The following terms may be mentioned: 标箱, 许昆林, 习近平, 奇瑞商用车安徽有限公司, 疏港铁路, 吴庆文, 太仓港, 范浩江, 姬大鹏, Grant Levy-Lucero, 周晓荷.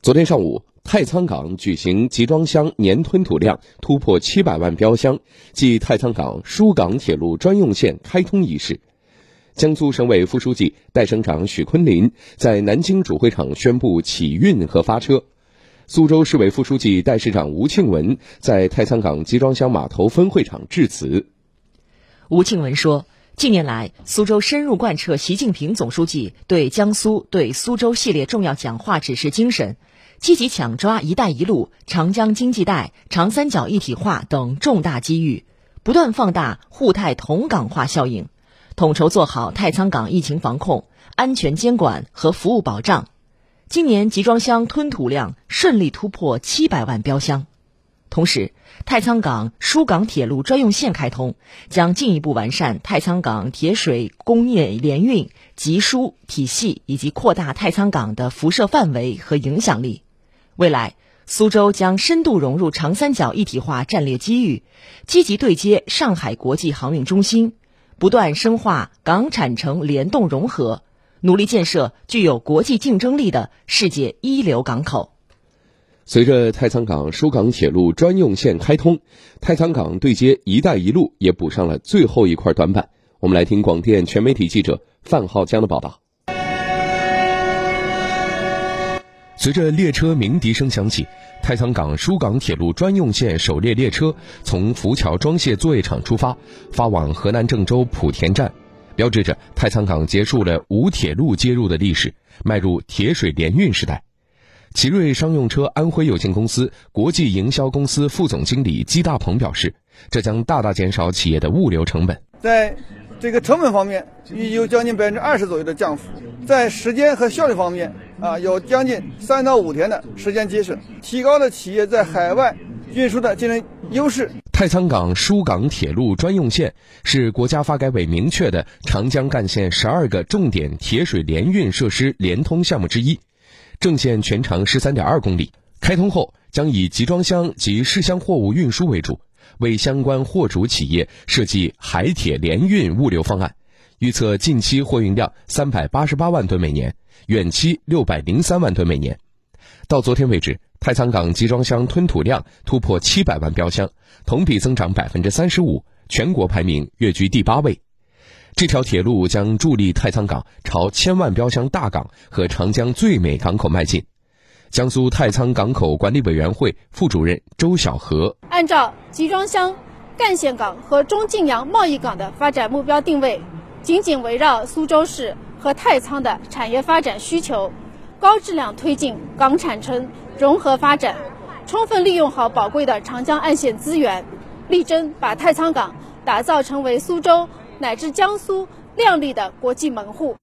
昨天上午，太仓港举行集装箱年吞吐量突破700万标箱暨太仓港疏港铁路专用线开通仪式。江苏省委副书记、代省长许昆林在南京主会场宣布起运和发车。苏州市委副书记、代市长吴庆文在太仓港集装箱码头分会场致辞。吴庆文说，近年来，苏州深入贯彻习近平总书记对江苏、对苏州系列重要讲话指示精神，积极抢抓“一带一路”、长江经济带、长三角一体化等重大机遇，不断放大沪泰同港化效应，统筹做好太仓港疫情防控、安全监管和服务保障。今年集装箱吞吐量顺利突破700万标箱。同时，太仓港疏港铁路专用线开通，将进一步完善太仓港铁水工业联运、集疏体系，以及扩大太仓港的辐射范围和影响力。未来，苏州将深度融入长三角一体化战略机遇，积极对接上海国际航运中心，不断深化港产城联动融合，努力建设具有国际竞争力的世界一流港口。随着太仓港疏港铁路专用线开通，太仓港对接“一带一路”也补上了最后一块短板。我们来听广电全媒体记者范浩江的报道。随着列车鸣笛声响起，太仓港疏港铁路专用线首列列车从浮桥装卸作业场出发，发往河南郑州莆田站，标志着太仓港结束了无铁路接入的历史，迈入铁水联运时代。奇瑞商用车安徽有限公司国际营销公司副总经理姬大鹏表示，这将大大减少企业的物流成本。在这个成本方面，预计有将近20%左右的降幅；在时间和效率方面，有将近3到5天的时间节省，提高了企业在海外运输的竞争优势。太仓港疏港铁路专用线是国家发改委明确的长江干线12个重点铁水联运设施联通项目之一。正线全长 13.2 公里，开通后将以集装箱及市箱货物运输为主，为相关货主企业设计海铁联运物流方案，预测近期货运量388万吨每年，远期603万吨每年。到昨天为止，太仓港集装箱吞吐量突破700万标箱，同比增长 35%， 全国排名跃居第8位。这条铁路将助力太仓港朝1000万标箱大港和长江最美港口迈进。江苏太仓港口管理委员会副主任周晓荷，按照集装箱、干线港和中晋洋贸易港的发展目标定位，紧紧围绕苏州市和太仓的产业发展需求，高质量推进港产城融合发展，充分利用好宝贵的长江岸线资源，力争把太仓港打造成为苏州乃至江苏亮丽的国际门户。